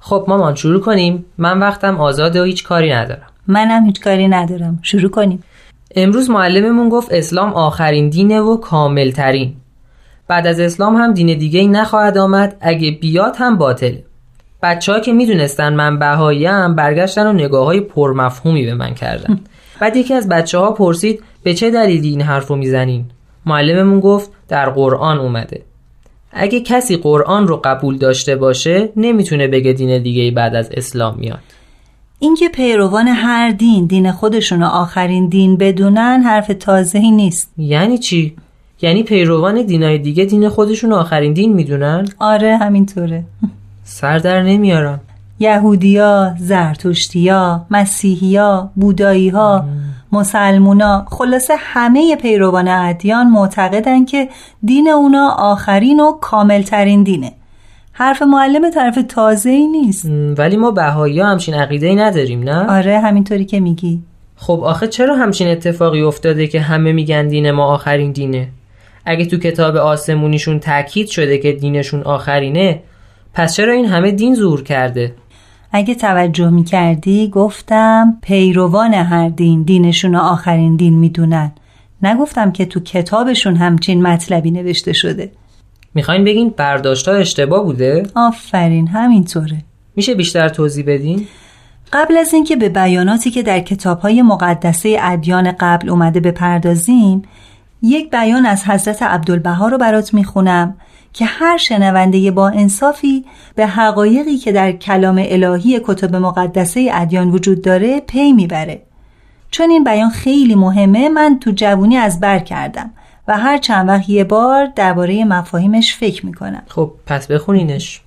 خب مامان شروع کنیم. من وقتم آزاده و هیچ کاری ندارم. منم هیچ کاری ندارم. شروع کنیم. امروز معلممون گفت اسلام آخرین دینه و کامل ترین. بعد از اسلام هم دین دیگه‌ای نخواهد آمد، اگه بیاد هم باطله. بچه‌ها که میدونستن من بهایی‌ام برگشتن و نگاه‌های پرمفهومی به من کردن. بعد یکی از بچه‌ها پرسید به چه دلیلی این حرفو میزنین؟ معلممون گفت در قرآن اومده. اگه کسی قرآن رو قبول داشته باشه نمیتونه بگه دین دیگه‌ای بعد از اسلام میاد. اینکه پیروان هر دین خودشون رو آخرین دین بدونن حرف تازه‌ای نیست. یعنی چی؟ یعنی پیروان دینای دیگه دین خودشون رو آخرین دین میدونن؟ آره همینطوره. سر در نمیارم. یهودیا، زرتشتیا، مسیحیا، بودایی‌ها، مسلمونا، خلاصه همه پیروان ادیان معتقدن که دین اونا آخرین و کاملترین دینه. حرف معلم طرف تازه‌ای نیست. ولی ما بهایی‌ها همچین عقیده‌ای نداریم، نه؟ آره همینطوری که میگی. خب آخه چرا همچین اتفاقی افتاده که همه میگن دین ما آخرین دینه؟ اگه تو کتاب آسمونیشون تأکید شده که دینشون آخرینه، پس چرا این همه دین ظهور کرده؟ اگه توجه می‌کردی گفتم پیروان هر دین دینشون رو آخرین دین میدونن. نگفتم که تو کتابشون همچین مطلبی نوشته شده. میخواین بگین برداشت‌ها اشتباه بوده؟ آفرین همینطوره. میشه بیشتر توضیح بدین؟ قبل از اینکه به بیاناتی که در کتاب‌های مقدسه ادیان قبل اومده بپردازیم، یک بیان از حضرت عبدالبهاء رو برات میخونم که هر شنونده با انصافی به حقایقی که در کلام الهی کتب مقدسه ادیان وجود داره پی میبره. چون این بیان خیلی مهمه، من تو جوونی از بر کردم و هر چند وقت یه بار درباره مفاهیمش فکر میکنم. خب پس بخونینش.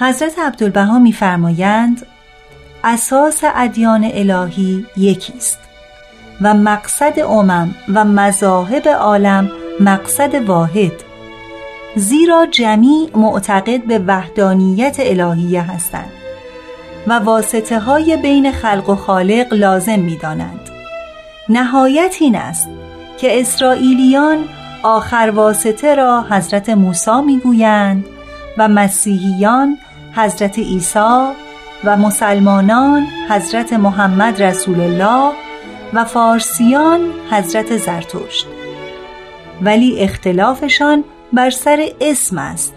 حضرت عبدالبها میفرمایند اساس ادیان الهی یکیست و مقصد امم و مذاهب عالم مقصد واحد، زیرا جمیع معتقد به وحدانیت الهیه هستند و واسطه های بین خلق و خالق لازم می دانند. نهایت این است که اسرائیلیان آخر واسطه را حضرت موسی می گویند و مسیحیان حضرت عیسی و مسلمانان حضرت محمد رسول الله و فارسیان حضرت زرتشت. ولی اختلافشان بر سر اسم است.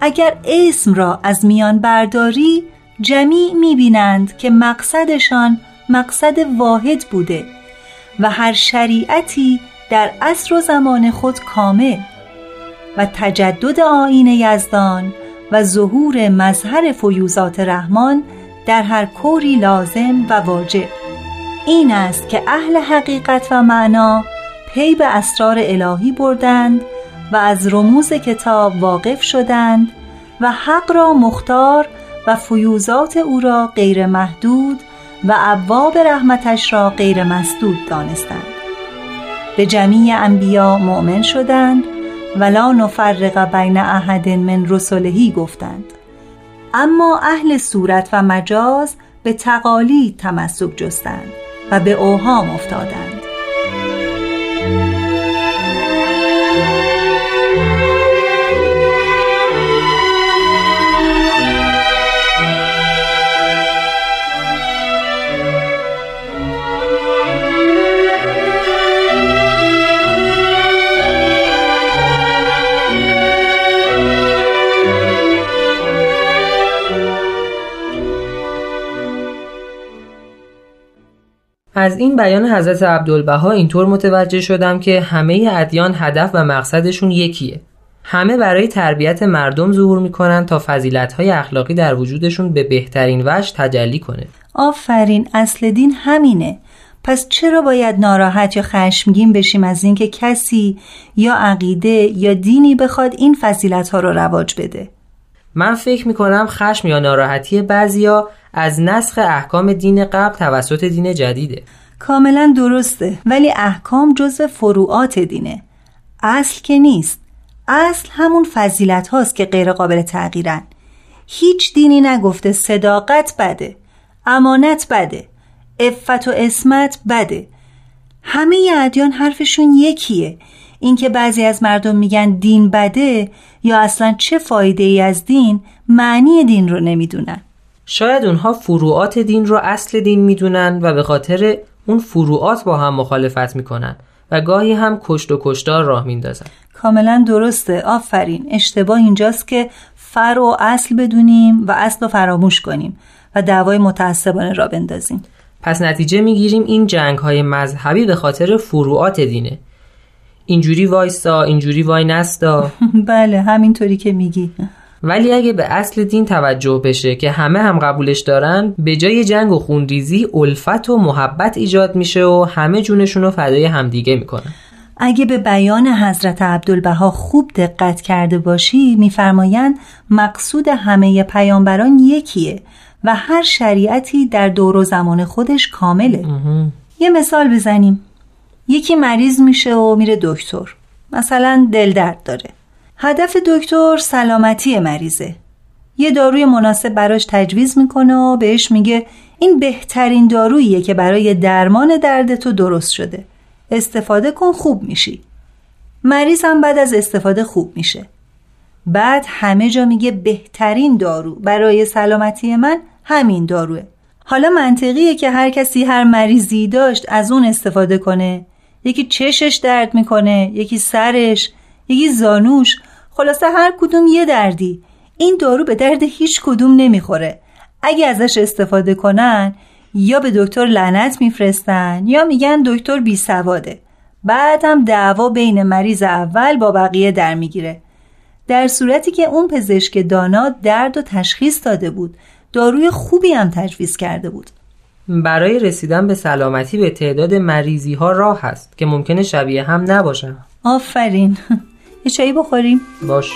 اگر اسم را از میان برداری جمیع می‌بینند که مقصدشان مقصد واحد بوده و هر شریعتی در عصر و زمان خود کامل و تجدد آیین یزدان و ظهور مظهر فیوضات رحمان در هر کوری لازم و واجب. این است که اهل حقیقت و معنا پی به اسرار الهی بردند و از رموز کتاب واقف شدند و حق را مختار و فیوضات او را غیر محدود و ابواب رحمتش را غیر مسدود دانستند. به جمیع انبیا مؤمن شدند و لا نفرق بین احد من رسله گفتند. اما اهل صورت و مجاز به تقالید تمسک جستند و به اوهام افتادند. از این بیان حضرت عبدالبها اینطور متوجه شدم که همه ادیان هدف و مقصدشون یکیه. همه برای تربیت مردم ظهور میکنن تا فضیلت‌های اخلاقی در وجودشون به بهترین وجه تجلی کنه. آفرین، اصل دین همینه. پس چرا باید ناراحت یا خشمگین بشیم از این که کسی یا عقیده یا دینی بخواد این فضیلت‌ها رو رواج بده؟ من فکر میکنم خشم یا ناراحتی بعضیا از نسخ احکام دین قبل توسط دین جدیده. کاملا درسته، ولی احکام جزء فروعات دینه، اصل که نیست. اصل همون فضیلت هاست که غیر قابل تغییرن. هیچ دینی نگفته صداقت بده، امانت بده، عفت و عصمت بده. همه ادیان حرفشون یکیه. اینکه بعضی از مردم میگن دین بده یا اصلا چه فایده ای از دین، معنی دین رو نمیدونن. شاید اونها فروعات دین رو اصل دین میدونن و به خاطر اون فروعات با هم مخالفت میکنن و گاهی هم کشت و کشتار راه میندازن. کاملا درسته، آفرین. اشتباه اینجاست که فرع و اصل بدونیم و اصل رو فراموش کنیم و دعوای متعصبانه را بندازیم. پس نتیجه میگیریم این جنگ‌های مذهبی به خاطر فروعات دینه. اینجوری وایستا، اینجوری وای نستا. بله، همینطوری که میگی. ولی اگه به اصل دین توجه بشه که همه هم قبولش دارن، به جای جنگ و خونریزی الفت و محبت ایجاد میشه و همه جونشون رو فدای همدیگه میکنن. اگه به بیان حضرت عبدالبهاء خوب دقت کرده باشی، میفرمایند مقصود همه پیامبران یکیه و هر شریعتی در دور و زمان خودش کامله. یه مثال بزنیم. یکی مریض میشه و میره دکتر. مثلا دل درد داره. هدف دکتر سلامتی مریضه. یه داروی مناسب براش تجویز میکنه و بهش میگه این بهترین داروییه که برای درمان درد تو درست شده. استفاده کن، خوب میشی. مریض هم بعد از استفاده خوب میشه. بعد همه جا میگه بهترین دارو برای سلامتی من همین داروه. حالا منطقیه که هر کسی هر مریضی داشت از اون استفاده کنه. یکی چشش درد میکنه، یکی سرش، یکی زانوش، خلاصه هر کدوم یه دردی. این دارو به درد هیچ کدوم نمیخوره. اگه ازش استفاده کنن یا به دکتر لعنت میفرستن یا میگن دکتر بی سواده. بعد هم دعوا بین مریض اول با بقیه در میگیره. در صورتی که اون پزشک دانا درد و تشخیص داده بود، داروی خوبی هم تجویز کرده بود. برای رسیدن به سلامتی به تعداد مریضی ها راه هست که ممکنه شبیه هم نباشن. آفرین. یه چایی بخوریم؟ باش.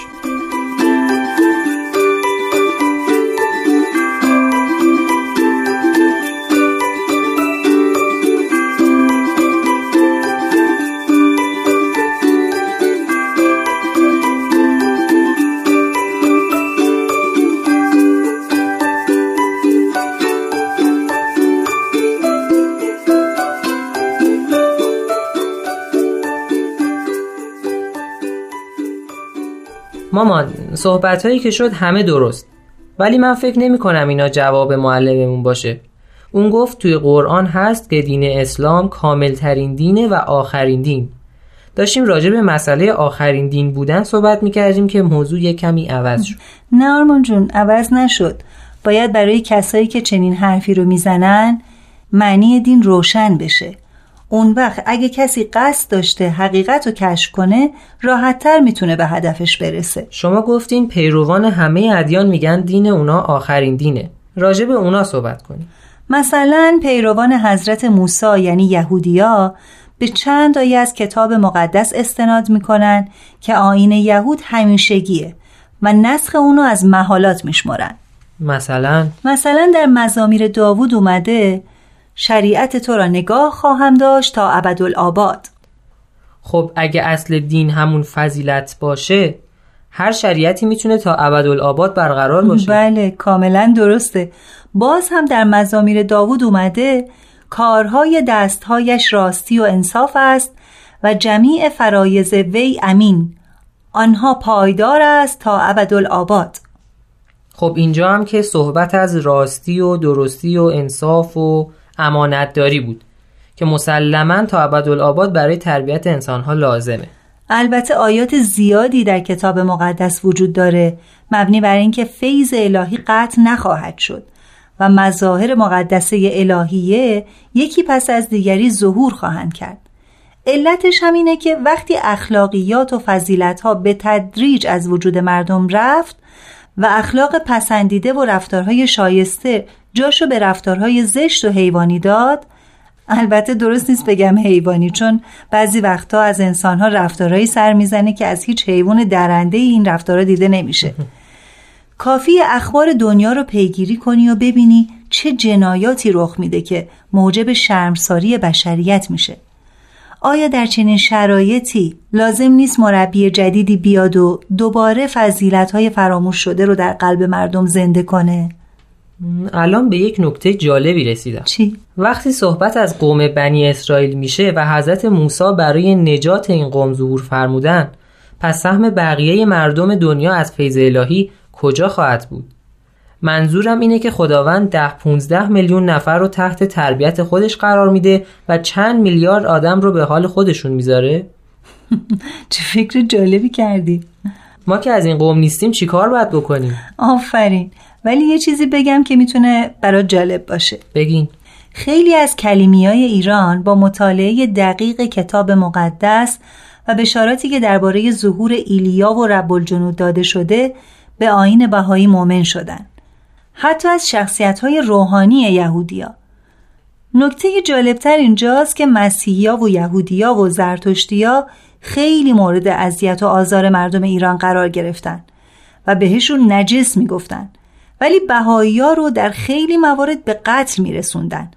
مامان، صحبت هایی که شد همه درست، ولی من فکر نمی کنم اینا جواب معلممون باشه. اون گفت توی قرآن هست که دین اسلام کامل ترین دینه و آخرین دین. داشتیم راجع به مسئله آخرین دین بودن صحبت می کردیم که موضوع یه کمی عوض شد. نه آرمان جون، عوض نشد. باید برای کسایی که چنین حرفی رو می زنن معنی دین روشن بشه. اون وقت اگه کسی قصد داشته حقیقت رو کشف کنه، راحت‌تر میتونه به هدفش برسه. شما گفتین پیروان همه ادیان میگن دین اونا آخرین دینه. راجع به اونا صحبت کنیم. مثلا پیروان حضرت موسی یعنی یهودیا به چند آیه از کتاب مقدس استناد میکنن که آیین یهود همیشگیه و نسخ اونو از محالات میشمارن. مثلا در مزامیر داود اومده شریعت تو را نگاه خواهم داشت تا ابدالآباد. خب اگه اصل دین همون فضیلت باشه، هر شریعتی میتونه تا ابدالآباد برقرار باشه. بله، کاملا درسته. باز هم در مزامیر داود اومده کارهای دستهایش راستی و انصاف است و جمیع فرایض وی امین، آنها پایدار است تا ابدالآباد. خب اینجا هم که صحبت از راستی و درستی و انصاف و امانت داری بود که مسلماً تا ابدالآباد برای تربیت انسانها لازمه. البته آیات زیادی در کتاب مقدس وجود داره مبنی بر اینکه فیض الهی قطع نخواهد شد و مظاهر مقدسه الهیه یکی پس از دیگری ظهور خواهند کرد. علتش هم اینه که وقتی اخلاقیات و فضیلت‌ها به تدریج از وجود مردم رفت و اخلاق پسندیده و رفتارهای شایسته جاشو به رفتارهای زشت و حیوانی داد. البته درست نیست بگم حیوانی، چون بعضی وقتا از انسانها رفتارهایی سر میزنه که از هیچ حیوان درنده این رفتارها دیده نمیشه. کافی اخبار دنیا رو پیگیری کنی و ببینی چه جنایاتی رخ میده که موجب شرمساری بشریت میشه. آیا در چنین شرایطی لازم نیست مربی جدیدی بیاد و دوباره فضیلت‌های فراموش شده رو در قلب مردم زنده کنه؟ الان به یک نکته جالبی رسیدم. چی؟ وقتی صحبت از قوم بنی اسرائیل میشه و حضرت موسی برای نجات این قوم ظهور فرمودن، پس سهم بقیه مردم دنیا از فیض الهی کجا خواهد بود؟ منظورم اینه که خداوند 10-15 میلیون نفر رو تحت تربیت خودش قرار میده و چند میلیارد آدم رو به حال خودشون میذاره؟ چه فکر جالبی کردی. ما که از این قوم نیستیم چی کار باید بکنیم؟ آفرین. ولی یه چیزی بگم که میتونه برات جالب باشه. بگین. خیلی از کلیمیای ایران با مطالعه دقیق کتاب مقدس و بشاراتی که درباره ظهور ایلیا و رب الجنود داده شده به آیین بهایی مؤمن شدن. حتی از شخصیت‌های روحانی یهودیا. نکته جالبتر اینجاست که مسیحیا و یهودیا و زرتشتیا خیلی مورد اذیت و آزار مردم ایران قرار گرفتن و بهشون نجس میگفتن، ولی بهائی‌ها رو در خیلی موارد به قتل میرسوندن.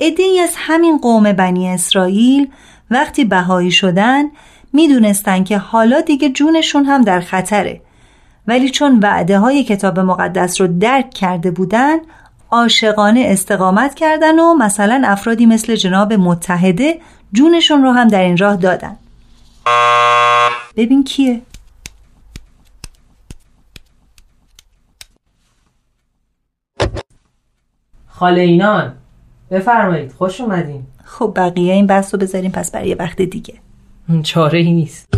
عده‌ای از همین قوم بنی اسرائیل وقتی بهایی شدن میدونستن که حالا دیگه جونشون هم در خطره، ولی چون وعده های کتاب مقدس رو درک کرده بودن عاشقانه استقامت کردن و مثلا افرادی مثل جناب متحده جونشون رو هم در این راه دادن. ببین کیه؟ خاله اینان بفرمایید، خوش اومدین. خب بقیه این بحث رو بذاریم پس برای وقت دیگه. چاره ای نیست.